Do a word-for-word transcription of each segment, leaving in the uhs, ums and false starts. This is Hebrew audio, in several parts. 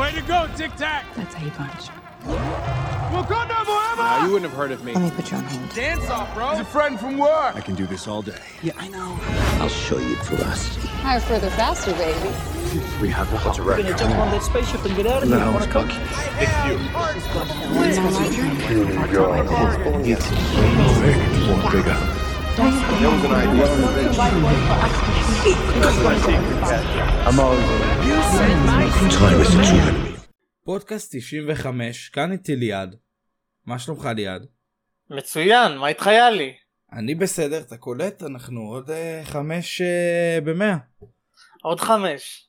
Way to go, Tic Tac! That's how you punch. Wakanda forever! No, you wouldn't have heard of me. Let me put you on hold. Dance off, bro! He's a friend from work! I can do this all day. Yeah, I know. I'll show you ferocity. Higher, further, faster, baby. We have a hot record. We're gonna jump on that spaceship and get out of here. No, it's cocky. It's you. You and your arm. It's more bigger. That was an idea. פודקאסט תשעים וחמש, כאן איתי ליעד. מה שלומך ליעד? מצוין, מה איתך יאלי? אני בסדר, אתה קולט, אנחנו עוד חמש במאה. עוד חמש.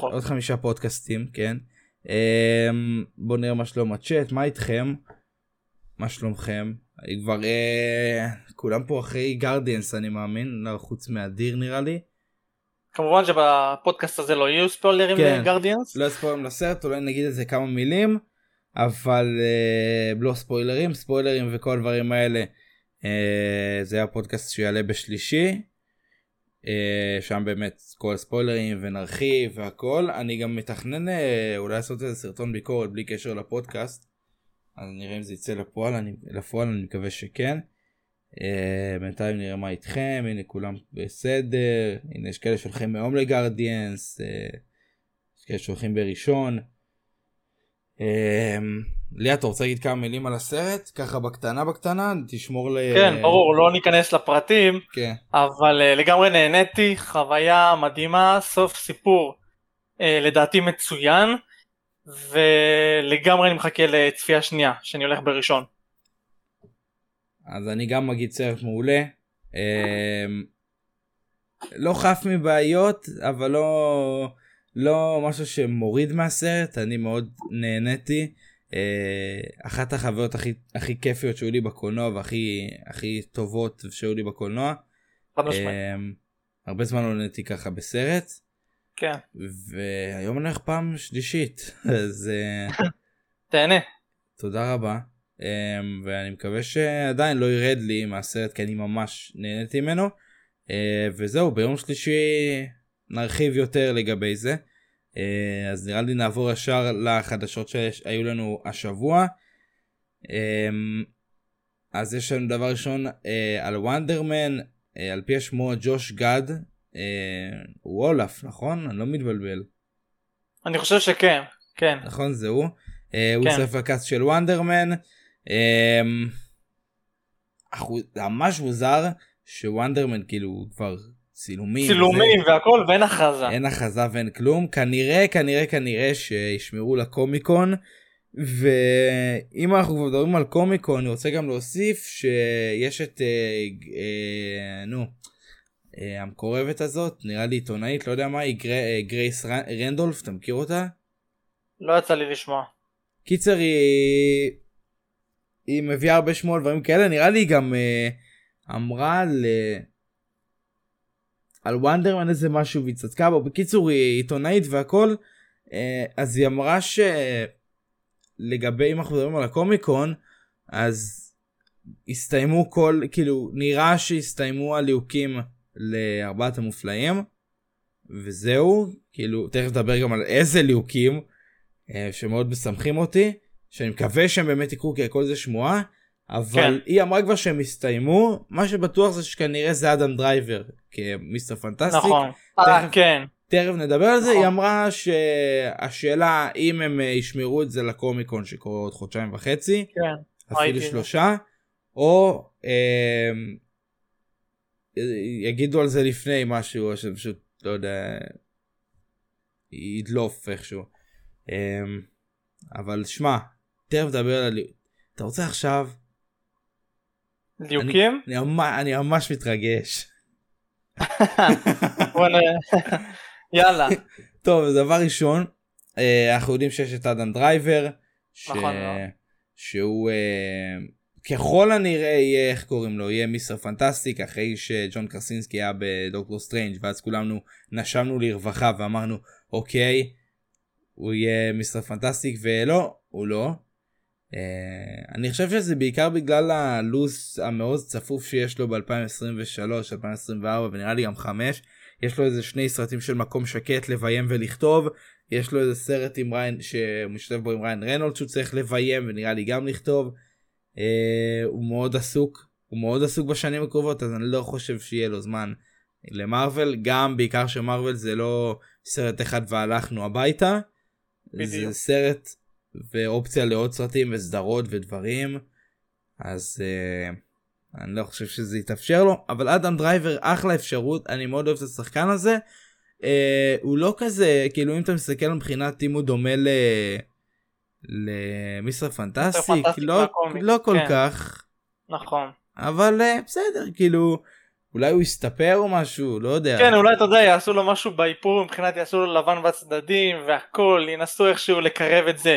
עוד חמישה פודקאסטים, כן. בוא נראה מה שלום הצ'אט, מה איתכם? מה שלומכם? כבר כולם פה אחרי גרדיאנס אני מאמין, חוץ מהדיר נראה לי. כמובן שבפודקאסט הזה לא יהיו ספוילרים לגרדיאנס, לא ספוילרים לסרט, אולי נגיד את זה כמה מילים, אבל לא ספוילרים, ספוילרים וכל הדברים האלה. זה הפודקאסט שיעלה בשלישי, שם באמת כל ספוילרים ונרחיב והכל. אני גם מתכנן אולי לעשות איזה סרטון ביקורת בלי קשר לפודקאסט, אז נראה אם זה יצא לפועל, אני, לפועל אני מקווה שכן. אה, בינתיים נראה מה איתכם, הנה כולם בסדר, הנה יש כאלה שולחים מהום לגרדיאנס, אה, יש כאלה שולחים בראשון. אה, ליה, אתה רוצה להגיד כמה מילים על הסרט? ככה בקטנה בקטנה, תשמור ל... כן, ברור, לא ניכנס לפרטים, כן. אבל אה, לגמרי נהניתי, חוויה מדהימה, סוף סיפור אה, לדעתי מצוין. ולגמרי אני מחכה לצפייה שנייה, שאני הולך בראשון. אז אני גם אגיד סרט מעולה. לא חף מבעיות, אבל לא, לא משהו שמוריד מהסרט, אני מאוד נהניתי. אחת החוויות הכי, הכי כיפיות שהיו לי בקולנוע, והכי, הכי טובות שהיו לי בקולנוע. הרבה זמן לא נהניתי ככה בסרט. כן. והיום נלך פעם שלישית, אז תהנה. תודה רבה, ואני מקווה שעדיין לא ירד לי מהסרט, כי אני ממש נהניתי ממנו, וזהו, ביום שלישי נרחיב יותר לגבי זה, אז נראה לי נעבור ישר לחדשות שהיו לנו השבוע. אז יש לנו דבר ראשון על וונדרמן, על פי שמו ג'וש גד, הוא אולף, נכון? אני לא מתבלבל. אני חושב שכן, כן. נכון, זה הוא. הוא צרף לקאסט של וונדרמן. ממש מוזר שוונדרמן כאילו כבר צילומים. צילומים והכל, ואין הכרזה. אין הכרזה ואין כלום. כנראה, כנראה, כנראה שישמרו לקומיקון. ואם אנחנו כבר מדברים על קומיקון, אני רוצה גם להוסיף שיש את... נו... המקורבת הזאת, נראה לי עיתונאית, לא יודע מה, היא גרייס רנדולף, אתה מכיר אותה? לא יצא לי לשמוע. קיצר, היא היא מביאה הרבה שמוע דברים כאלה, נראה לי גם אמרה על על וונדרמן איזה משהו והצדקה בו, בקיצור היא עיתונאית והכל, אז היא אמרה שלגבי אם אנחנו מדברים על הקומיקון, אז הסתיימו כל, כאילו נראה שהסתיימו הליוקים לארבעת המופלאים, וזהו, כאילו, תכף נדבר גם על איזה ליוקים, אה, שמאוד מסמכים אותי, שאני מקווה שהם באמת יקרו, כי הכל זה שמועה, אבל כן. היא אמרה כבר שהם הסתיימו, מה שבטוח זה שכנראה זה אדם דרייבר, כמיסטר פנטסטיק, נכון, תכף, אה, כן. תכף נדבר על זה, נכון. היא אמרה שהשאלה, אם הם ישמרו את זה לקומיקון, שקורה עוד חודשיים וחצי, כן. אפילו הייתי. שלושה, או... אה, יגידו על זה לפני משהו, שפשוט, לא יודע, ידלוף איכשהו. אבל שמה, תכף דבר על... אתה רוצה עכשיו? ליוקים? אני, אני, אני ממש מתרגש. יאללה. טוב, דבר ראשון, אנחנו יודעים שיש את אדם דרייבר, ש... שהוא... ככל הנראה יהיה, איך קוראים לו, יהיה מיסטר פנטסטיק, אחרי שג'ון קרסינסקי היה בדוקטור סטרנג', ואז כולנו נשמנו לרווחה ואמרנו, אוקיי, הוא יהיה מיסטר פנטסטיק, ולא, הוא לא. אני חושב שזה בעיקר בגלל הלוס המאוד צפוף שיש לו ב-אלפיים עשרים ושלוש, אלפיים עשרים וארבע, ונראה לי גם חמש, יש לו איזה שני סרטים של מקום שקט, לביים ולכתוב, יש לו איזה סרט עם ריין, שמשתף בו עם ריין רנולדס, שהוא צריך לביים ונראה לי גם לכתוב, אה, הוא מאוד עסוק, הוא מאוד עסוק בשנים הקרובות, אז אני לא חושב שיהיה לו זמן למרוול, גם בעיקר שמרוול זה לא סרט אחד והלכנו הביתה, בדיוק. זה סרט ואופציה לעוד סרטים וסדרות ודברים, אז אה, אני לא חושב שזה יתאפשר לו, אבל אדם דרייבר אחלה אפשרות, אני מאוד אוהב את השחקן הזה, אה, הוא לא כזה, כאילו אם אתה מסתכל מבחינת אם הוא דומה ל... למיסטר פנטסטיק, לא, לא כל כן. כך, נכון, אבל אה, בסדר, כאילו אולי הוא יסתפר או משהו, לא יודע. כן, אולי אתה יודע, יעשו לו משהו באיפור, מבחינת יעשו לו לבן בצדדים והכל, ינסו איכשהו לקרב את זה,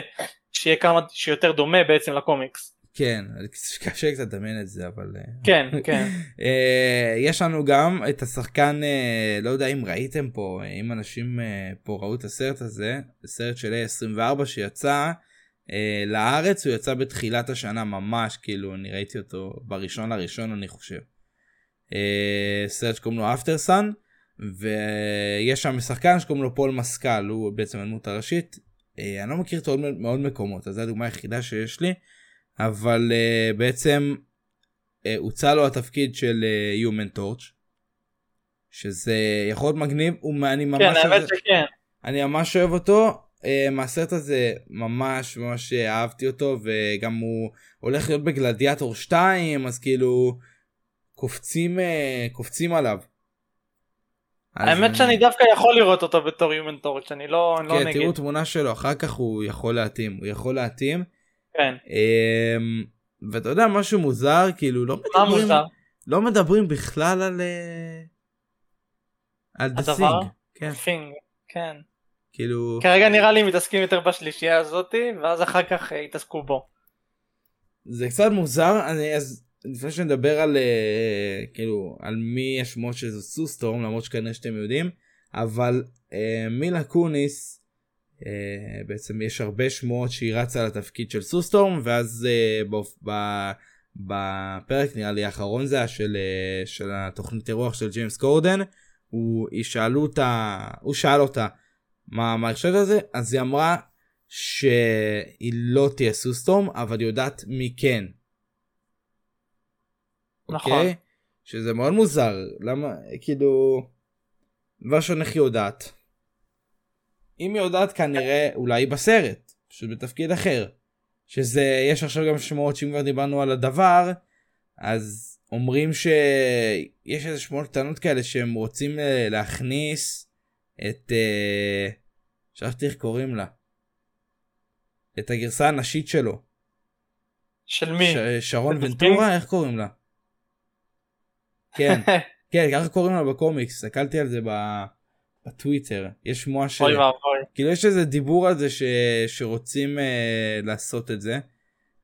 שיהיה כמה שיותר דומה בעצם לקומיקס. כן, קשה קצת דמיין את זה, אבל... כן, כן. יש לנו גם את השחקן, לא יודע אם ראיתם פה, אם אנשים פה ראו את הסרט הזה, הסרט של עשרים וארבע שיצא לארץ, הוא יצא בתחילת השנה ממש, כאילו אני ראיתי אותו בראשון לראשון, אני חושב. סרט שקוראים לו אפטר סאן, ויש שם שחקן שקוראים לו פול מסקל, הוא בעצם הדמות הראשית, אני לא מכיר אותו מאוד מקומות, אז זו הדוגמה היחידה שיש לי, אבל בעצם הוצא לו התפקיד של Human Torch, שזה יכול להיות מגניב, אני ממש אוהב אותו, מהסרט הזה ממש ממש אהבתי אותו, וגם הוא הולך להיות בגלדיאטור שתיים, אז כאילו... קופצים, קופצים עליו. האמת שאני דווקא יכול לראות אותו בתור יומן טורץ', אני לא, אני לא נגיד. תראו תמונה שלו, אחר כך הוא יכול להתאים, הוא יכול להתאים. כן. ואתה יודע, משהו מוזר, כאילו, לא מדברים, לא מדברים בכלל על, על הדבר, כן. כן. כאילו... כרגע נראה לי מתעסקים יותר בשלישייה הזאת, ואז אחר כך יתעסקו בו. זה קצת מוזר, אני, אז... לפני שנדבר על uh, כאילו על מי השמות שזה סוסטורם, למרות שכנראה שאתם יודעים, אבל uh, מילה קוניס, uh, בעצם יש הרבה שמות שהיא רצה לתפקיד של סוסטורם, ואז uh, באופ... בפרק נראה לי האחרון זה של, uh, של התוכנית הרוח של ג'יימס קורדן, הוא שאלו אותה, הוא שאל אותה מה, מה הרשת הזה, אז היא אמרה שהיא לא תהיה סוסטורם, אבל היא יודעת מי כן. נכון. Okay? שזה מאוד מוזר, למה, כאילו, ושונך היא יודעת. אם היא יודעת כנראה, אולי היא בסרט, פשוט בתפקיד אחר, שזה, יש עכשיו גם שמועות שאם כבר דיברנו על הדבר, אז אומרים שיש איזה שמועות קטנות כאלה שהם רוצים להכניס את, שכחתי איך קוראים לה, את הגרסה הנשית שלו. של מי? ש- שרון ונטורה, איך קוראים לה? כן, כן, ככה קוראים לה בקומיקס, הקלתי על זה בטוויטר, יש שמועה של... אוי ואוי. כאילו יש איזה דיבור על זה ש... שרוצים אה, לעשות את זה,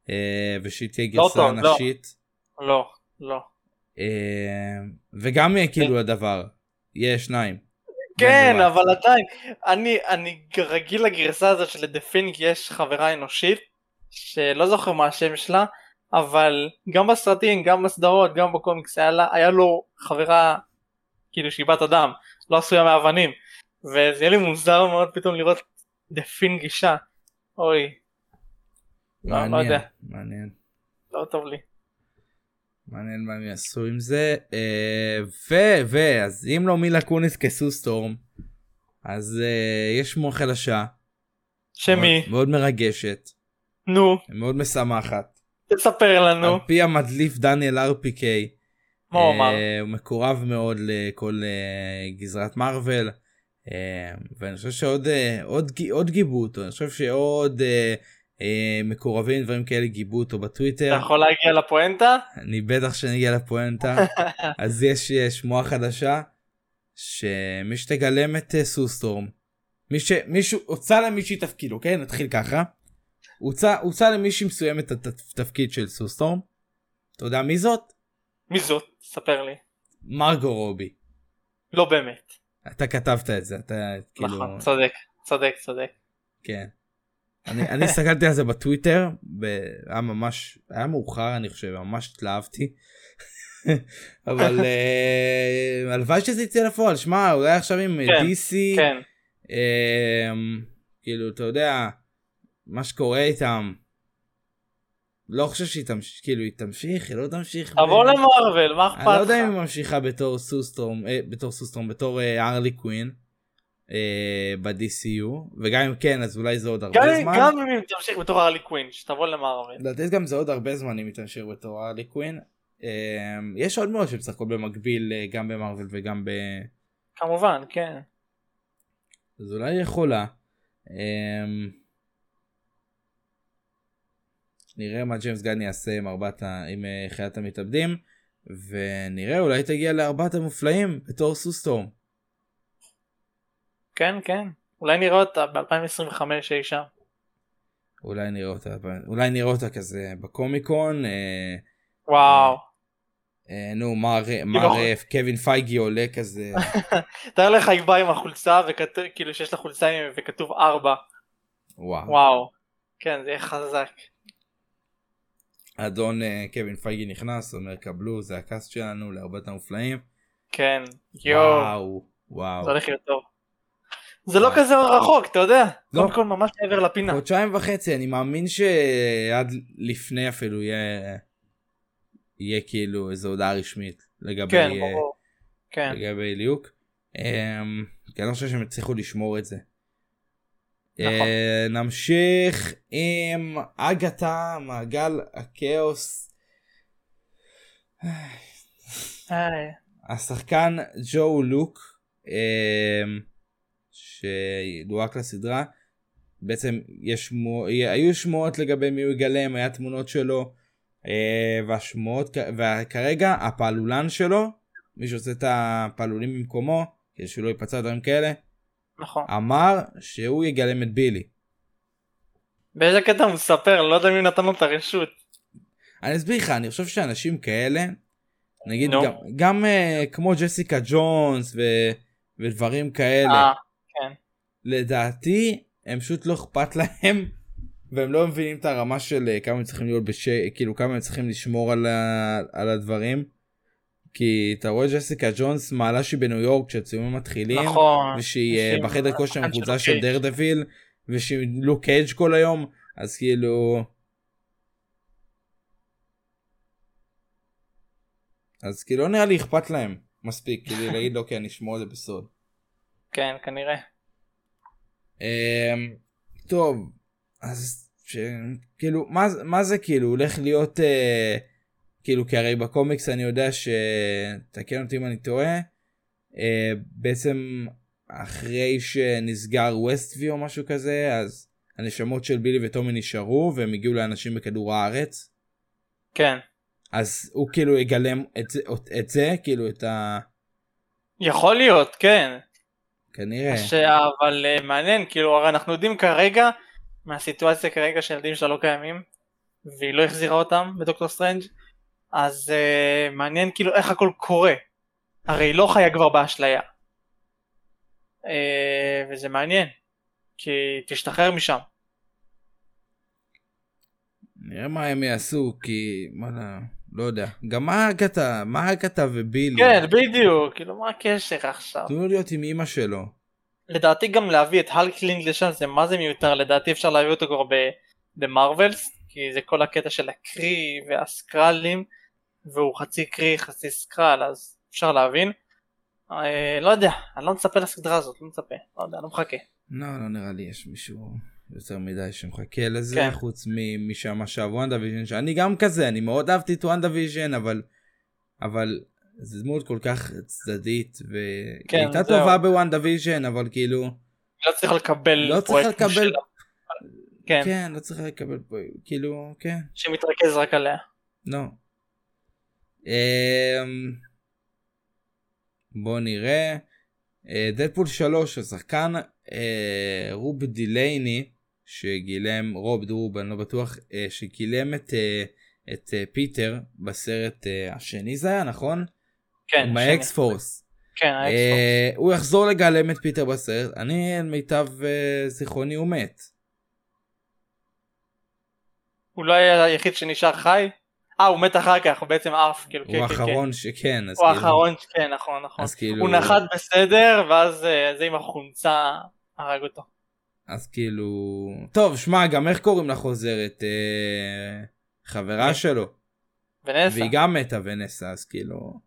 אה, ושהיא תהיה גרסה נשית. לא, לא, לא. אה, וגם יהיה כאילו הדבר, יהיה שניים. כן, אבל עדיין, אני, אני רגיל לגרסה הזאת של דפינק, יש חברה אנושית, שלא זוכר מה השם שלה, אבל גם בסרטים, גם בסדרות, גם בקומיקס היה לו חברה כאילו שהיא בת אדם, לא עשויה מאבנים, וזה יהיה לי מוזר מאוד פתאום לראות דפין גישה. אוי, מעניין, לא יודע, מעניין, לא טוב לי, מעניין מה הם יעשו עם זה. אה, ו, ו, אז אם לא מילה קוניס כסוסטורם, אז אה, יש מוח חדשה שמי מאוד, מאוד מרגשת, נו, מאוד משמחת, תספר לנו. על פי המדליף דניאל אר פי קיי. מה הוא אמר? הוא מקורב מאוד לכל גזרת מרוול. ואני חושב שעוד גיבו אותו. אני חושב שעוד מקורבים דברים כאלה גיבו אותו בטוויטר. אתה יכול להגיע לפואנטה? אני בטח שנגיע לפואנטה. אז יש שמועה חדשה. שמי שתגלם את סוסטורם. מישהו, הוצא למישהי תפקיד, אוקיי? נתחיל ככה. הוא צא למישהי מסוים את התפקיד של סוסטורם. אתה יודע מי זאת? מי זאת? ספר לי. מרגו רובי. לא באמת. אתה כתבת את זה. אתה, כאילו... נכון, צודק, צודק, צודק. כן. אני, אני הסתכלתי על זה בטוויטר, ב... היה ממש, היה מאוחר אני חושב, ממש התלהבתי. אבל הלוואי שזה יצא לפועל, שמע, אולי עכשיו עם די סי, כאילו, אתה יודע, מה שקורה איתם, לא חושב שהיא תמשיך, כאילו, היא תמשיך, היא לא תמשיך. תבוא למרוול, מה אכפת לך? אני לא יודע אם היא ממשיכה בתור סוסטרום, בתור סוסטרום, בתור הרלי קווין, ב-די סי יו, וגם אם כן, אז אולי זה עוד הרבה זמן. גם אם היא תמשיך בתור הרלי קווין, שתבוא למרוול. לדעת גם זה עוד הרבה זמן אם היא תמשיך בתור הרלי קווין. יש עוד מאוד שבסך הכל במקביל, גם במרוול וגם ב... כמובן, כן. אז אולי יכולה. נראה מה ג'יימס גן יעשה עם ארבעת ה... עם חיית המתאבדים, ונראה, אולי תגיע לארבעת המופלאים בתור סוסטורם. כן, כן. אולי נראה אותה ב-אלפיים עשרים וחמש שהיא שם. אולי נראה אותה, אולי נראה אותה כזה בקומיקון. וואו. נו, מר קווין פייגי עולה כזה. תאר לך, היא באה עם החולצה, כאילו שיש לה חולצה וכתוב ארבע. וואו. וואו. כן, זה חזק. אדון קווין פייגי נכנס, אומר קבלו, זה הקאסט שלנו לארבעת המופלאים. כן, יו. וואו, וואו. זה הולך להיות טוב. זה לא כזה רחוק, אתה יודע. קודם כל ממש עבר לפינה. חודשיים וחצי, אני מאמין שעד לפני אפילו יהיה... יהיה כאילו איזו הודעה רשמית לגבי לגבי ליוק. כי אני חושב שהם הצליחו לשמור את זה. נמשיך עם אגתה, מעגל הכאוס. השחקן ג'ו לוק, שדואק לסדרה, בעצם היו שמועות לגבי מי הוא יגלם, היה תמונות שלו והשמועות, וכרגע הפעלולן שלו, מי שעושה את הפעלולים במקומו, כדי שלא ייפצע דברים כאלה, נכון. אמר שהוא יגלם את בילי. באיזה קטע הוא מספר, לא יודע מי נתן לו את הרשות. אני אסביר לך, אני חושב שאנשים כאלה, נגיד no. גם, גם uh, כמו ג'סיקה ג'ונס ו, ודברים כאלה, 아, כן. לדעתי הם פשוט לא אכפת להם, והם לא מבינים את הרמה של כמה הם צריכים להיות בש... כאילו כמה הם צריכים לשמור על, ה... על הדברים, כי אתה רואה ג'סיקה ג'ונס מעלה שהיא בניו יורק כשהציומים מתחילים, נכון, ושהיא uh, בחדר כושר המחוצה של דר דביל, ושהיא לוק קייג' כל היום, אז כאילו אז כאילו לא נראה לי אכפת להם מספיק כדי להגיד לו כי אני אשמור את זה בסוד. כן, כנראה. um, טוב, אז ש... כאילו, מה, מה זה כאילו? הולך להיות אה, כאילו, כי הרי בקומיקס אני יודע ש... תקן אותי אם אני טועה, אה, בעצם אחרי שנסגר ווסטווי או משהו כזה, אז הנשמות של בילי וטומי נשארו והם הגיעו לאנשים בכדור הארץ. כן. אז הוא כאילו יגלם את זה, את זה כאילו את ה... יכול להיות, כן. כנראה. ש... אבל מעניין, כאילו, הרי אנחנו יודעים כרגע מהסיטואציה כרגע שהילדים שלה לא קיימים, והיא לא החזירה אותם בדוקטור סטרנג', אז uh, מעניין כאילו איך הכל קורה, הרי היא לא חיה כבר באשליה, uh, וזה מעניין, כי תשתחרר משם. נראה מה הם יעשו, כי מה, לא יודע, גם מה הקטע, מה הקטע ובילי? כן, בדיוק, כאילו מה הקשר עכשיו? תנו להיות עם אמא שלו. לדעתי גם להביא את הלק לינג לשם זה מה זה מיותר, לדעתי אפשר להביא אותו כבר במרוולס, כי זה כל הקטע של הקרי והסקרלים, והוא חצי קרי חצי סקרל, אז אפשר להבין. אה, לא יודע, אני לא מצפה לסדרה הזאת, לא מצפה, לא יודע, לא מחכה. לא, לא נראה לי יש מישהו יותר מדי שמחכה לזה, כן. חוץ ממי שהמשאב וואנדה ויז'ן, שאני גם כזה, אני מאוד אהבתי את וואנדה ויז'ן, אבל... אבל... זה דמות כל כך צדדית, והיא הייתה טובה בוואן דיוויז'ן, אבל כאילו... לא צריך לקבל פרויקט משלה. כן, לא צריך לקבל פרויקט, כאילו, כן. שמתרכז רק עליה. לא. בואו נראה. דדפול שלוש, השחקן רוב דילייני, שגילם, רוב דרוב, אני לא בטוח, שגילם את פיטר בסרט השני זה היה, נכון? כן, מהאקס פורס. כן, האקס פורס. הוא יחזור לגלם את פיטר בסרט. אני, מיטב זיכרוני, הוא מת. אולי היחיד שנשאר חי? אה, הוא מת אחר כך, הוא בעצם עף, כאילו, הוא האחרון שכן, הוא האחרון שכן, נכון, נכון, הוא נחת בסדר, ואז זה עם החומצה הרג אותו. אז כאילו, טוב, שמע, גם איך קוראים לחוזרת, חברה שלו, והיא גם מתה ונסה, אז כאילו,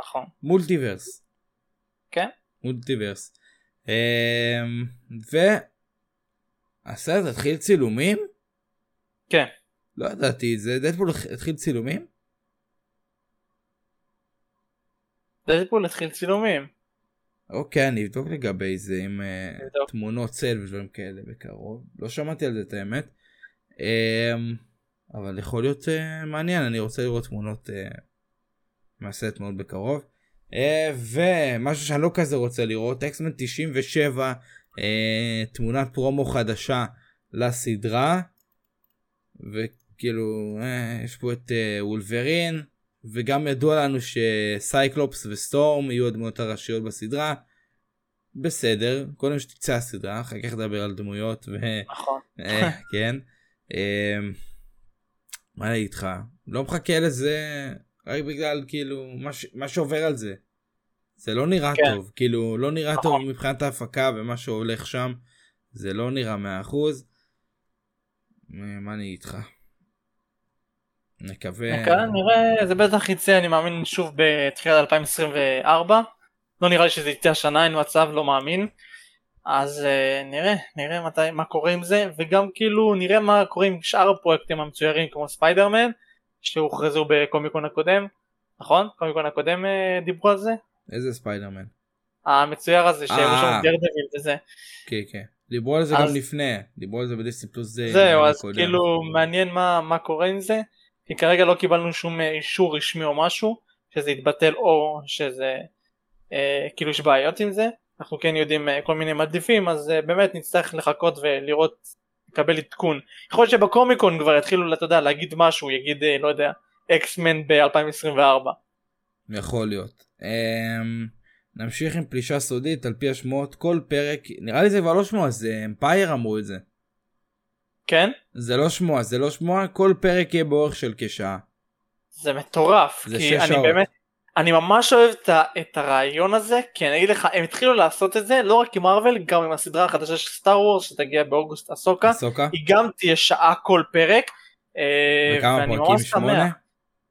נכון, מולטיברס, כן? מולטיברס, והסרט התחיל צילומים? כן. לא ידעתי, זה דדפול התחיל צילומים? דדפול התחיל צילומים. אוקיי, אני אבדוק לגבי זה עם uh, תמונות צל ודברים כאלה בקרוב. לא שמעתי על זה את האמת. Um, אבל יכול להיות uh, מעניין, אני רוצה לראות תמונות uh, מעשית מאוד בקרוב. Uh, ומשהו שאני לא כזה רוצה לראות, אקסמן תשעים ושבע, uh, תמונת פרומו חדשה לסדרה. וכאילו אה, יש פה את אה, וולברין, וגם ידוע לנו שסייקלופס וסטורם יהיו הדמויות הראשיות בסדרה. בסדר, קודם שתצא הסדרה, אחר כך נדבר על דמויות ו... נכון. אה, כן, אה, מה להגיד לך, לא מחכה לזה רק בגלל כאילו מה, ש... מה שעובר על זה, זה לא נראה כן. טוב, כאילו לא נראה נכון. טוב מבחינת ההפקה ומה שהולך שם, זה לא נראה מאה אחוז. מה אני איתך? נקווה... נקווה, נראה, זה בטח יצא, אני מאמין שוב בתחילת אלפיים עשרים וארבע, לא נראה לי שזה יצא השנה, אין מצב, לא מאמין, אז נראה, נראה מתי, מה קורה עם זה, וגם כאילו נראה מה קורה עם שאר הפרויקטים המצוירים כמו ספיידרמן, שהוכרזו בקומיקון הקודם, נכון? קומיקון הקודם דיברו על זה? איזה ספיידרמן? המצויר הזה, שבשום דרדביל וזה. כן, כן. דיברו על זה גם לפני, דיברו על זה בדיסני פלוס זה. זהו, אז כאילו מעניין מה קורה עם זה, כי כרגע לא קיבלנו שום אישור רשמי או משהו, שזה יתבטל או שזה, כאילו יש בעיות עם זה, אנחנו כן יודעים כל מיני מדליפים, אז באמת נצטרך לחכות ולראות, לקבל עדכון. יכול להיות שבקומיקון כבר התחילו, אתה יודע, להגיד משהו, יגיד, לא יודע, אקסמן ב-אלפיים עשרים וארבע. יכול להיות. נמשיך עם פלישה סודית, על פי השמועות, כל פרק, נראה לי זה כבר לא שמוע, זה אמפייר אמרו את זה. כן? זה לא שמוע, זה לא שמוע, כל פרק יהיה באורך של כשעה. זה מטורף, זה כי אני באמת, אני ממש אוהב את, את הרעיון הזה, כי אני אגיד לך, הם התחילו לעשות את זה, לא רק עם מרוול, גם עם הסדרה החדשה של סטאר וורס, שתגיע באוגוסט, אסוקה, אסוקה. היא גם תהיה שעה כל פרק, ואני ממש שמח,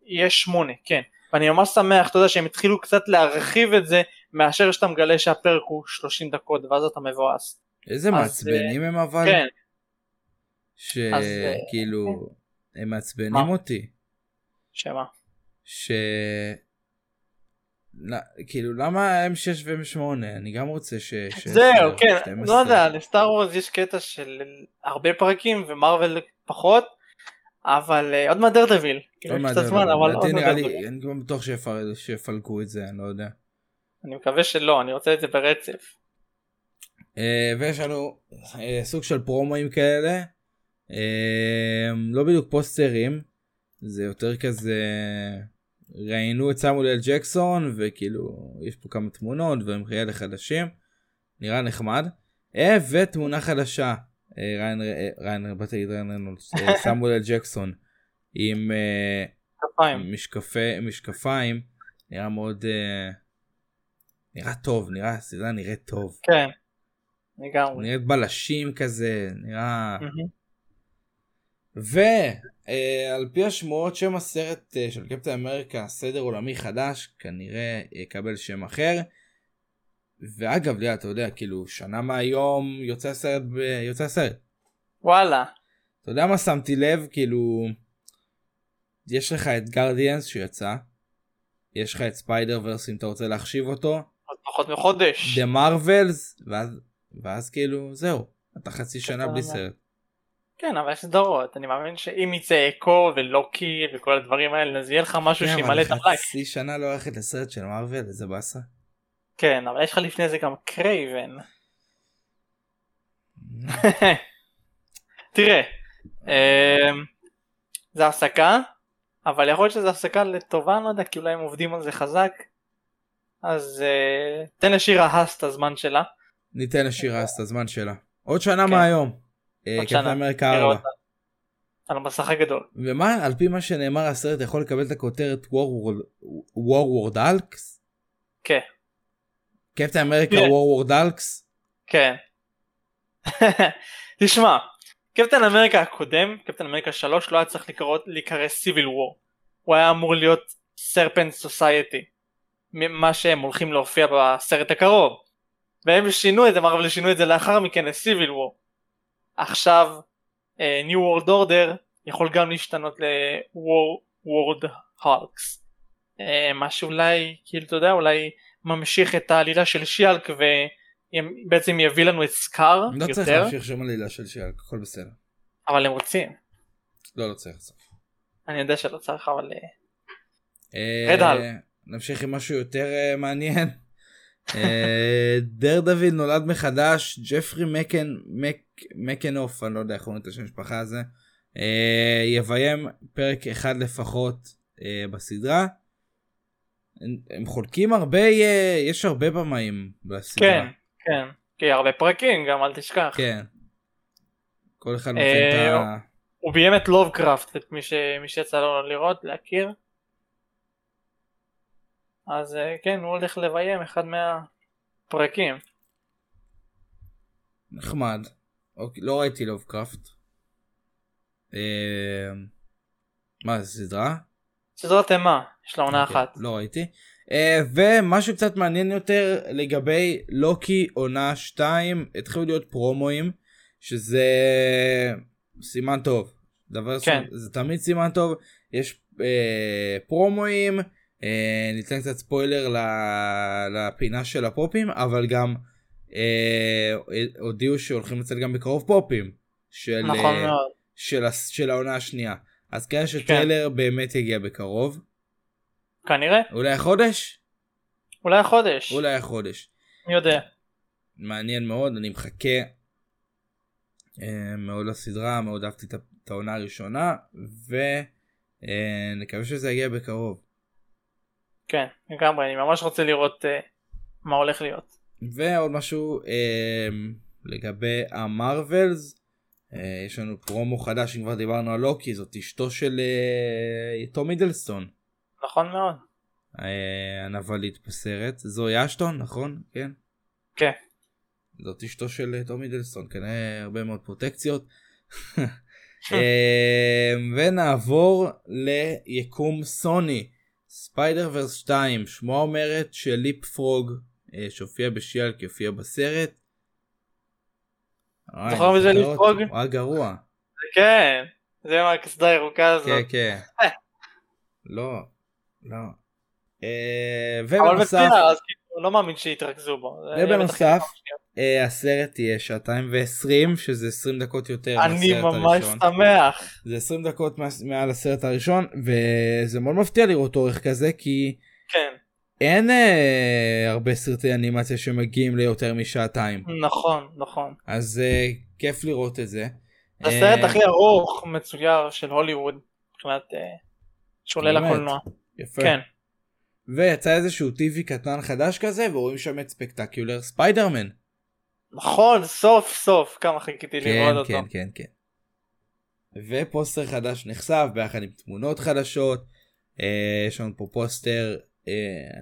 יש שמונה, כן. ואני ממש שמח, אתה יודע שהם התחילו קצת להרחיב את זה, מאשר שאתה מגלה שהפרק הוא שלושים דקות, ואז אתה מבואס. איזה מעצבנים הם אבל? כן. שכאילו, הם מעצבנים אותי. שמה? ש... כאילו, למה הם שש והם שמונה? אני גם רוצה ש... זהו, כן. לא יודע, לסטאר וורס יש קטע של הרבה פרקים, ומרוול פחות, אבל עוד מהדרדביל. עוד מהדרדביל. אני גם בטוח שיפלקו את זה, אני לא יודע. אני מקווה שלא, אני רוצה את זה ברצף. ויש לנו סוג של פרומואים כאלה, לא בדיוק פוסטרים, זה יותר כזה, ראינו את סמואל אל ג'קסון, וכאילו יש פה כמה תמונות, והם כאלה חדשים, נראה נחמד, ותמונה חדשה, ריין, בתאית ריין רנולדס, סמואל אל ג'קסון, עם משקפיים, נראה מאוד... נראה טוב, נראה, סדרה נראה טוב. כן, לגמרי. נראית בלשים כזה, נראה... ועל פי השמועות שם הסרט של קפטן אמריקה, סדר עולמי חדש, כנראה יקבל שם אחר. ואגב, ליד, אתה יודע, כאילו, שנה מהיום יוצא הסרט, יוצא הסרט. וואלה. אתה יודע מה שמתי לב, כאילו, יש לך את גארדיאנס שיצא, יש לך את ספיידר ורס אם אתה רוצה להחשיב אותו, פחות מחודש. The Marvels, ואז, ואז כאילו, זהו. אתה חצי שנה בלי סרט. כן, אבל יש סדרות. אני מאמין שאם יצא אקו ולוקי וכל הדברים האלה, אז יהיה לך משהו שימלא את הלייק. חצי שנה לא הולכת לסרט של מארוול, זה בסה. כן, אבל יש לך לפני זה גם קרייבן. תראה, זה הפסקה, אבל יכול להיות שזה הפסקה לטובה, לא יודע, כי אולי הם עובדים על זה חזק. אז uh, תן לשירה האס את הזמן שלה. ניתן לשירה האס את הזמן שלה. עוד שנה כן. מהיום. עוד uh, שנה. קפטן אמריקה ארבע. על המסך הגדול. ומה, על פי מה שנאמר הסרט יכול לקבל את הכותרת Warlord Hulks? כן. קפטן אמריקה Warlord Hulks? כן. תשמע, קפטן אמריקה הקודם, קפטן אמריקה שלוש, לא היה צריך להיקרא Civil War. הוא היה אמור להיות Serpent Society. מה שהם הולכים להופיע בסרט הקרוב. והם שינו את זה, מערב לשינו את זה לאחר מכן ל-Civil War. עכשיו New World Order יכול גם להשתנות ל-World Hulks, מה שאולי, כאילו אתה יודע, אולי ממשיך את העלילה של שיאלק ובעצם יביא לנו את סקאר. לא יותר. צריך להמשיך שום עלילה של שיאלק, הכל בסדר. אבל הם רוצים. לא, לא צריך. אני יודע שלא צריך, אבל אה, רדל. נמשיך עם משהו יותר uh, מעניין. דרדוויל נולד מחדש, ג'פרי מקן מק, מקנוף, אני לא יודע איך הוא נתן שם משפחה הזה, uh, יביים פרק אחד לפחות uh, בסדרה. הם, הם חולקים הרבה, uh, יש הרבה במאים בסדרה. כן, כן, כי הרבה פרקים גם, אל תשכח. כן, כל אחד נותן uh, את ה... הוא ביים את לובקראפט, את מי, ש... מי שיצא לו לראות, להכיר. אז כן, הוא הולך לביים אחד מהפרקים. נחמד. אוקיי, לא ראיתי לובקראפט. אה... מה, זה סדרה? סדרת אימה, יש לה עונה אחת. לא ראיתי. אה, ומשהו קצת מעניין יותר לגבי לוקי עונה שתיים, התחילו להיות פרומואים, שזה סימן טוב. דבר כן. זה תמיד סימן טוב. יש אה, פרומואים, Uh, ניתן קצת ספוילר לפינה של הפופים, אבל גם uh, הודיעו שהולכים לצאת גם בקרוב פופים של, נכון uh, של, של העונה השנייה, אז כנראה שטריילר כן. באמת יגיע בקרוב, כנראה אולי חודש אולי חודש אולי חודש אני יודע. מעניין מאוד, אני מחכה uh, מאוד לסדרה, מאוד אהבתי את העונה הראשונה, ונקווה uh, שזה יגיע בקרוב. כן, לגמרי, אני ממש רוצה לראות uh, מה הולך להיות. ועוד משהו uh, לגבי המרוולס, uh, יש לנו פרומו חדש, אם כבר דיברנו על לוקי, זאת אשתו של uh, טום מידלסטון. נכון מאוד. Uh, הנבלית בסרט, זוהי אשטון, נכון? כן. כן. זאת אשתו של uh, טום מידלסטון, כנראה הרבה מאוד פרוטקציות. uh, ונעבור ליקום סוני. ספיידר ורס שתיים, שמועה אומרת שליפ פרוג שהופיע בשיאלק יופיע בסרט. אתה חושב מזה ליפ פרוג? הוא היה גרוע. כן, זה מהכסדה הירוקה הזאת. כן, כן. לא, לא. אבל מצטער, אז לא מאמין שהתרכזו בו. ובנוסף, הסרט יהיה שעתיים ועשרים, שזה עשרים דקות יותר מהסרט הראשון. אני ממש שמח. זה עשרים דקות מעל הסרט הראשון, וזה מאוד מפתיע לראות אורך כזה, כי אין הרבה סרטי אנימציה שמגיעים ליותר משעתיים. נכון, נכון. אז כיף לראות את זה. הסרט הכי ארוך מצויר של הוליווד, מבחינת שעולה לקולנוע. יפה. כן. ויצא איזשהו טיווי קטן חדש כזה, ורואים שם את ספקטקיולר ספיידרמן. נכון, סוף סוף, כמה חיכיתי כן, לראות אותו. כן, כן, כן. ופוסטר חדש נחשף, ביחד עם תמונות חדשות. אה, יש לנו פה פוסטר, אה,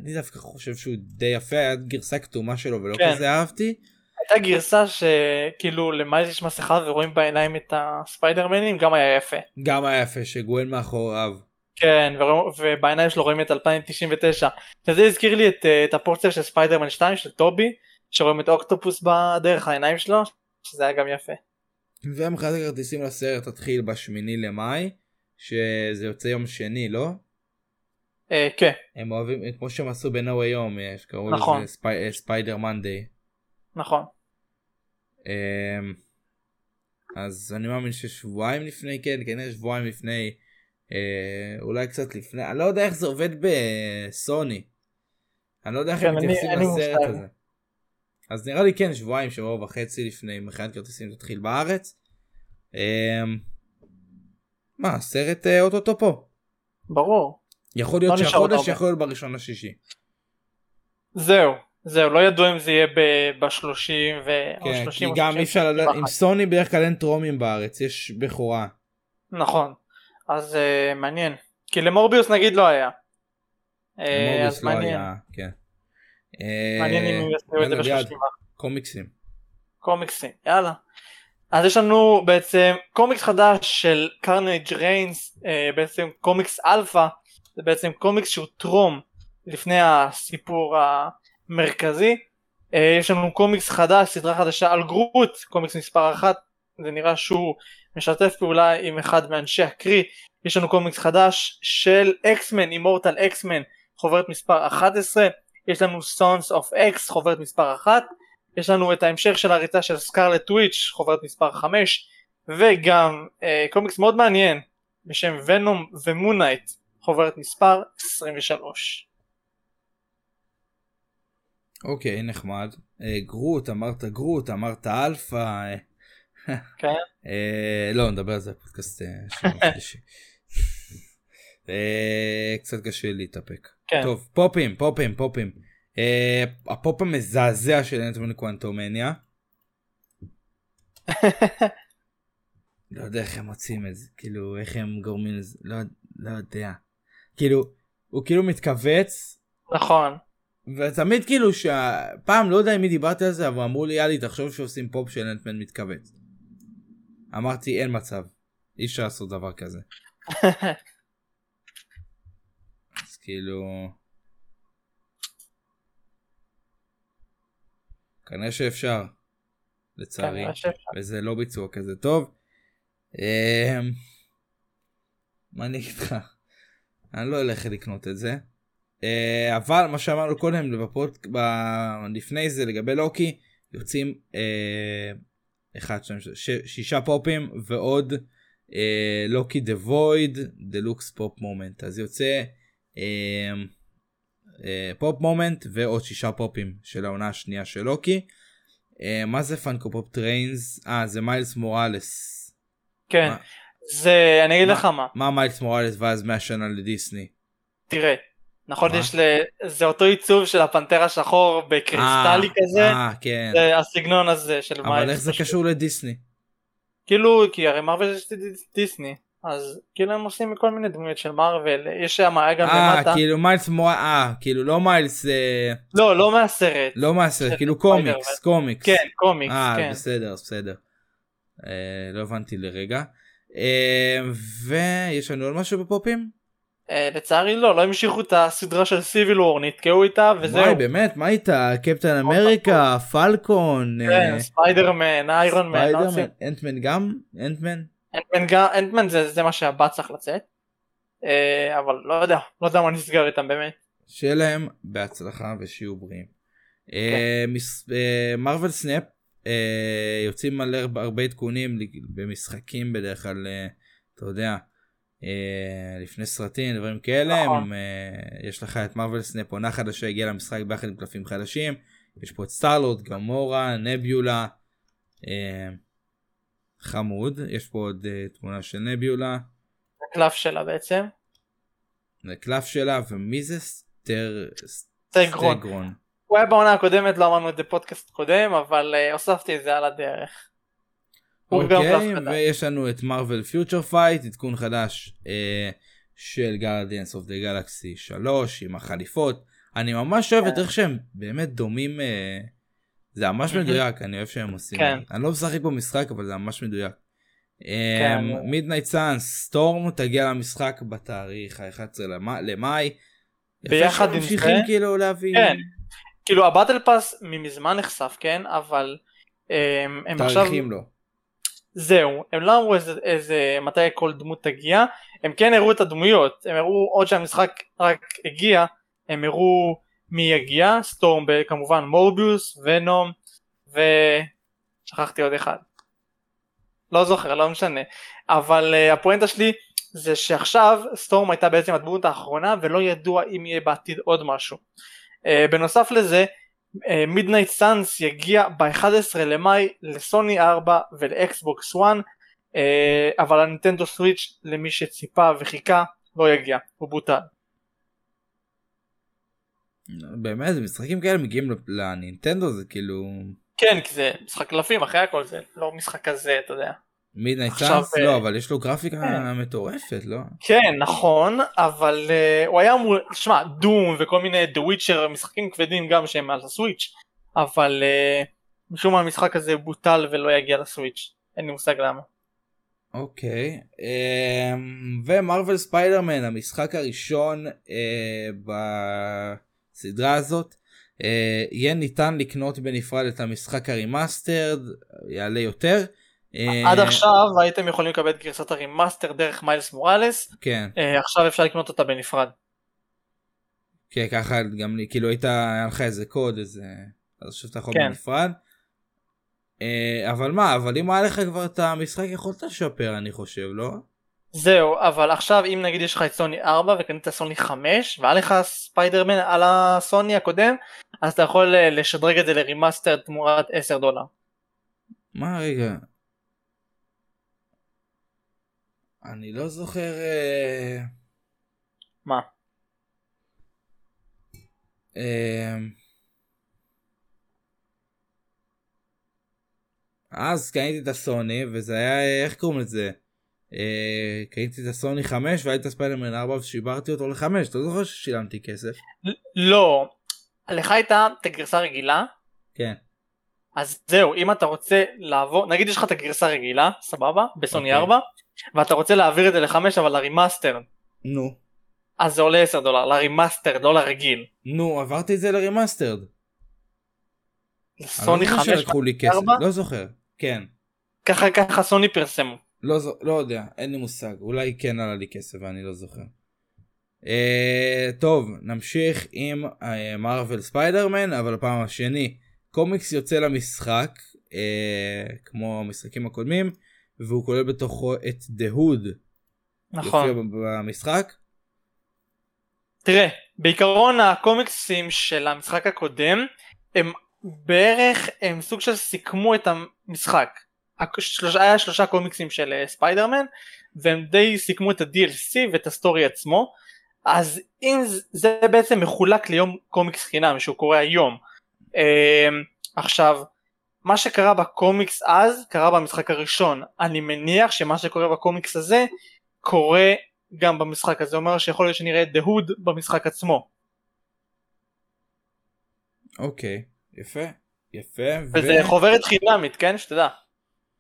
אני דווקא חושב שהוא די יפה, היה גרסה כתומה שלו ולא כן. כזה אהבתי. הייתה גרסה שכאילו למעלה יש מסכה ורואים בעיניים את הספיידרמנים, גם היה יפה. גם היה יפה, שגואל מאחוריו. כן, ובעיניים שלו רואים את אלפיים תשעים ותשע. זה הזכיר לי את, את הפוסטר של ספיידרמן שתיים של טובי, שרואים את אוקטופוס בדרך העיניים שלו, שזה היה גם יפה. ומחרת הכרטיסים לסרט התחיל בשמיני למאי, שזה יוצא יום שני, לא? אה, כן. הם אוהבים, כמו שהם עשו בנו היום, שקראו נכון. לזה ספי, ספיידר מנדי. נכון. אה, אז אני מאמין ששבועיים לפני, כן, כנראה שבועיים לפני... אולי קצת לפני, אני לא יודע איך זה עובד בסוני, אני לא יודע איך הם מתייחסים לסרט הזה, אז נראה לי כן שבועיים שבוע וחצי לפני מכירת כרטיסים תתחיל בארץ. מה, סרט אוטוטו פה ברור, יכול להיות שהחודש, יכול להיות בראשון השישי. זהו, זהו, לא ידעו אם זה יהיה בשלושים או שלושים, כי גם אי אפשר, עם סוני בדרך כלל אין טרומים בארץ, יש בחורה נכון, אז uh, מעניין, כי למורביוס נגיד לא היה. מורביוס לא היה, כן. מעניין אם הוא יסתירו את זה בשלושים. קומיקסים. קומיקסים, יאללה. אז יש לנו בעצם קומיקס חדש של קרנייג' ריינס, בעצם קומיקס אלפא, זה בעצם קומיקס שהוא טרום לפני הסיפור המרכזי. יש לנו קומיקס חדש, סדרה חדשה על גרוט, קומיקס מספר אחת, זה נראה שהוא משתף פעולה עם אחד מאנשי הקרי. יש לנו קומיקס חדש של אקסמן, אימורטל אקסמן, חוברת מספר אחת עשרה. יש לנו Sons of X, חוברת מספר אחת. יש לנו את ההמשך של הריצה של סקארלט וויץ', חוברת מספר חמש. וגם אה, קומיקס מאוד מעניין בשם ונום ומונייט, חוברת מספר עשרים ושלוש. אוקיי, נחמד. אה, גרוט, אמרת גרוט, אמרת אלפא. כן. אה, לא, נדבר על זה פודקאסט שלישי. אה, קצת קשה להתאפק. טוב, פופים, פופים, פופים. אה, הפופ המזעזע של נטמן קוונטומניה. לא יודע איך הם מוצאים את זה, כאילו, איך הם גורמים לזה, לא יודע. כאילו, הוא כאילו מתכווץ. נכון. ותמיד כאילו, פעם לא יודע אם דיברתי על זה, אבל אמרו לי, יאללה, תחשוב שעושים פופ של נטמן מתכווץ. אמרתי, אין מצב. אי אפשר לעשות דבר כזה. אז כאילו... כנראה שאפשר. לצערי. וזה לא ביצוע כזה טוב. מה אני אגיד לך? אני לא אלך לקנות את זה. אבל מה שאמרנו קודם, לפני זה לגבי לוקי, יוצאים... אחד, שתיים, ש... שישה פופים ועוד אה, לוקי דה וויד דלוקס פופ מומנט, אז יוצא אה, אה, פופ מומנט ועוד שישה פופים של העונה השנייה של לוקי. אה, מה זה פנקו פופ טריינס? אה זה מיילס מוראלס. כן, מה... זה אני אגיד מה... לך מה מה מיילס מוראלס ואז מהשנה לדיסני. תראה נכון, יש ל... זה אותו עיצוב של הפנתר השחור בקריסטלי 아, כזה, 아, כן. זה הסגנון הזה של מיילס. אבל איך זה קשור לדיסני? כאילו, כי הרי מרוול יש דיסני, אז כאילו הם עושים מכל מיני דמויות של מרוול, יש שם גם למטה. אה, כאילו מיילס מורה, אה, כאילו לא מיילס... אה... לא, לא מהסרט. לא מהסרט, כאילו קומיקס, ו... קומיקס. כן, קומיקס, 아, כן. אה, בסדר, בסדר. אה, לא הבנתי לרגע. אה, ויש לנו עוד משהו בפופים? לצערי לא, לא המשיכו את הסדרה של סיביל וור, נתקעו איתה וזהו. וואי באמת, מה איתה? קפטן אמריקה, פלקון, ספיידרמן, איירון מן, אנטמן גם? אנטמן? אנטמן זה מה שהבא צריך לצאת, אבל לא יודע, לא יודע מה נסגר איתם באמת. שיהיה להם בהצלחה ושיהיו בריאים. מרוול סנאפ, יוצאים על הרבה תקונים במשחקים בדרך כלל, אתה יודע. לפני סרטים, דברים כאלה. יש לך את מרוול סנאפ, עונה חדשה הגיעה למשחק ביחד עם קלפים חדשים. יש פה את סטארלורד, גמורה, נביולה, חמוד. יש פה עוד תמונה של נביולה, הקלף שלה בעצם, הקלף שלה. ומי זה? סטגרון. הוא היה בעונה הקודמת, לא אמרנו את זה פודקאסט קודם, אבל הוספתי את זה על הדרך. אוקיי, ויש לנו את מרוול פיוטר פייט, עדכון חדש של גארדיאנס אוף דה גלקסי שלוש עם החליפות. אני ממש אוהב את איך שהם באמת דומים, זה ממש מדויק, אני אוהב שהם עושים. אני לא משחק במשחק, אבל זה ממש מדויק. מידנייט סאנס, סטורם תגיע למשחק בתאריך ה-אחד עשר למאי. ביחד עם זה. ממשיכים כאילו להביא. כן, כאילו הבטל פאס ממזמן נחשף, כן, אבל הם עכשיו... תאריכים לא. זהו, הם לא אמרו איזה, איזה מתי כל דמות תגיע, הם כן הראו את הדמויות, הם הראו עוד שהמשחק רק הגיע, הם הראו מי יגיע, סטורם כמובן, מורביוס, ונום, ושכחתי עוד אחד, לא זוכר, לא משנה, אבל uh, הפואנטה שלי זה שעכשיו סטורם הייתה בעצם הדמות האחרונה ולא ידוע אם יהיה בעתיד עוד משהו. uh, בנוסף לזה מידנייט סאנס יגיע ב-אחד עשר למאי לסוני ארבע ולאקסבוקס אחת, אבל הנינטנדו סוויץ' למי שציפה וחיכה לא יגיע, הוא בוטל. באמת, משחקים כאלה מגיעים לנינטנדו, זה כאילו... כן, כי זה משחק קלפים אחרי הכל, זה לא משחק כזה, אתה יודע. מידנייט סאנס, לא, אבל יש לו גרפיקה מטורפת, לא? כן, נכון, אבל הוא היה אמור, שמע, דום וכל מיני דה וויצ'ר, משחקים כבדים גם שהם על הסוויץ', אבל משום מה המשחק הזה בוטל ולא יגיע לסוויץ', אין לי מושג למה. אוקיי, ומרוול ספיידרמן, המשחק הראשון בסדרה הזאת, יהיה ניתן לקנות בנפרד את המשחק הרימאסטרד, יעלה יותר. עד עכשיו הייתם יכולים לקבל את גרסת הרימאסטר דרך מיילס מוראלס, עכשיו אפשר לקנות אותה בנפרד. כן, ככה גם כאילו הייתה לך איזה קוד, אז עכשיו אתה יכול בנפרד. אבל מה, אבל אם היה לך כבר את המשחק יכולת לשפר, אני חושב, לא? זהו, אבל עכשיו אם נגיד יש לך את סוני ארבע וקנית סוני חמש והיה לך ספיידרמן על הסוני הקודם, אז אתה יכול לשדרג את זה לרימאסטר תמורת עשרה דולר. מה רגע? אני לא זוכר... מה? אז קניתי את הסוני, וזה היה... איך קוראים את זה? קניתי את הסוני חמש, והייתי ספיידרמן ארבע, ושיברתי אותו ל-חמש. אתה לא זוכר ששילמתי כסף? לא. לך הייתה את הגרסה רגילה? כן. אז זהו, אם אתה רוצה לעבור... נגיד יש לך את הגרסה רגילה, סבבה? בסוני ארבע? ואתה רוצה להעביר את זה לחמש, אבל לרימאסטר. נו. אז זה עולה עשרה דולר, לרימאסטר, לא לרגיל. נו, עברתי את זה לרימאסטר. סוני חמש, ארבע? לא זוכר, כן. ככה ככה סוני פרסמו. לא, לא יודע, אין לי מושג. אולי כן עלה לי כסף, ואני לא זוכר. אה, טוב, נמשיך עם מארוול ספיידרמן, אבל הפעם השני, קומיקס יוצא למשחק, אה, כמו המשחקים הקודמים, והוא כולל בתוכו את The Hood. נכון. יופיע במשחק. תראה, בעיקרון הקומיקסים של המשחק הקודם, הם בערך, הם סוג של סיכמו את המשחק. היה שלושה קומיקסים של ספיידרמן, והם די סיכמו את ה-די אל סי ואת הסטורי עצמו. אז אם זה בעצם מחולק ליום קומיקס חינם, שהוא קורה היום. עכשיו, מה שקרה בקומיקס אז, קרה במשחק הראשון. אני מניח שמה שקורה בקומיקס הזה, קורה גם במשחק הזה. אומר שיכול להיות שנראה את דהוד במשחק עצמו. אוקיי, יפה, יפה. וזה חוברת חינמית, כן? שתדע.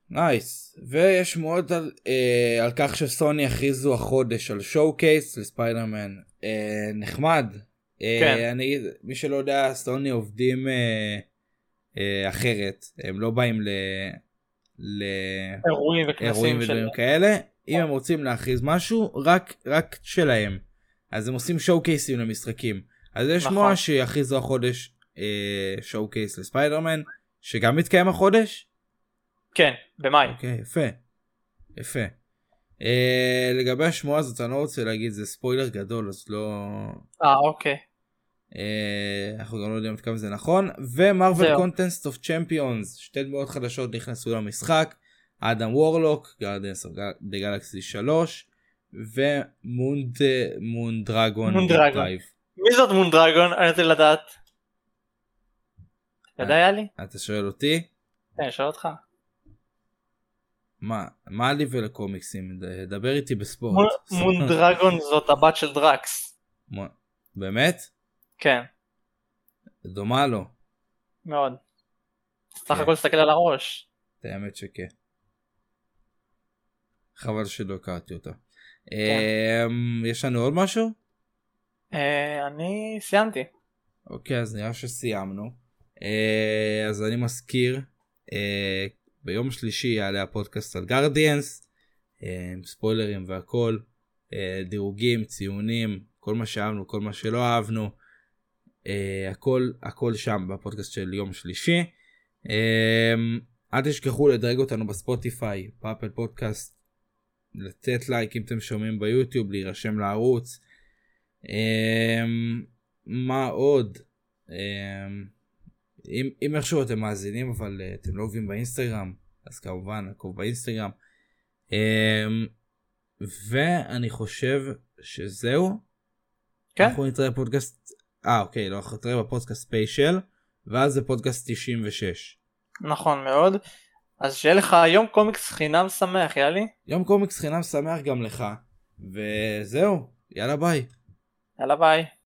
נייס. ויש מאוד על, אה, על כך שסוני הכריזו החודש על שואו-קייס לספיידרמן. אה, נחמד. אה, כן. אני, מי שלא יודע, סוני עובדים... אה, אחרת, הם לא באים לאירועים ודברים כאלה. אם הם רוצים להכריז משהו רק שלהם, אז הם עושים שואו-קייסים למשחקים. אז יש מוע שיכריזו החודש שואו-קייס לספיידרמן, שגם מתקיים החודש? כן, במאי. אוקיי, יפה, יפה. לגבי השמועה הזאת אני לא רוצה להגיד, זה ספוילר גדול, אז לא... אה, אוקיי. אנחנו גם לא יודעים כמה זה נכון. ומרוול קונטנסט אוף צ'מפיונס, שתי דמויות חדשות נכנסו למשחק, אדם וורלוק, גארדיאנס אוף דה גלקסי שלוש, ומון דרגון. מי זאת מון דרגון? אני רוצה לדעת. ידעיה לי? אתה שואל אותי? אני שואל אותך. מה לי ולקומיקסים? דבר איתי בספורט. מון דרגון זאת הבת של דרקס. באמת? כן. דומה לו. מאוד. סך הכל תסתכל על הראש. זה האמת שכה. חבל שלא קראתי אותה. יש לנו עוד משהו? אני סיימתי. אוקיי, אז נראה שסיימנו. אז אני מזכיר, ביום שלישי יעלה הפודקאסט על גארדיאנס, ספוילרים והכל, דירוגים, ציונים, כל מה שאהבנו, כל מה שלא אהבנו, Uh, הכל, הכל שם בפודקאסט של יום שלישי. uh, אל תשכחו לדרג אותנו בספוטיפיי, באפל פודקאסט, לתת לייק אם אתם שומעים ביוטיוב, להירשם לערוץ. uh, מה עוד, uh, אם, אם איכשהו אתם מאזינים אבל uh, אתם לא עובדים באינסטגרם, אז כמובן עקוב באינסטגרם. uh, ואני חושב שזהו. כן? אנחנו נתראה פודקאסט אה, אוקיי, לא, אנחנו נתראה בפודקאסט ספיישל, ואז זה פודקאסט תשעים ושש. נכון מאוד. אז שיהיה לך יום קומיקס חינם שמח, יאלי? יום קומיקס חינם שמח גם לך. וזהו, יאללה ביי. יאללה ביי.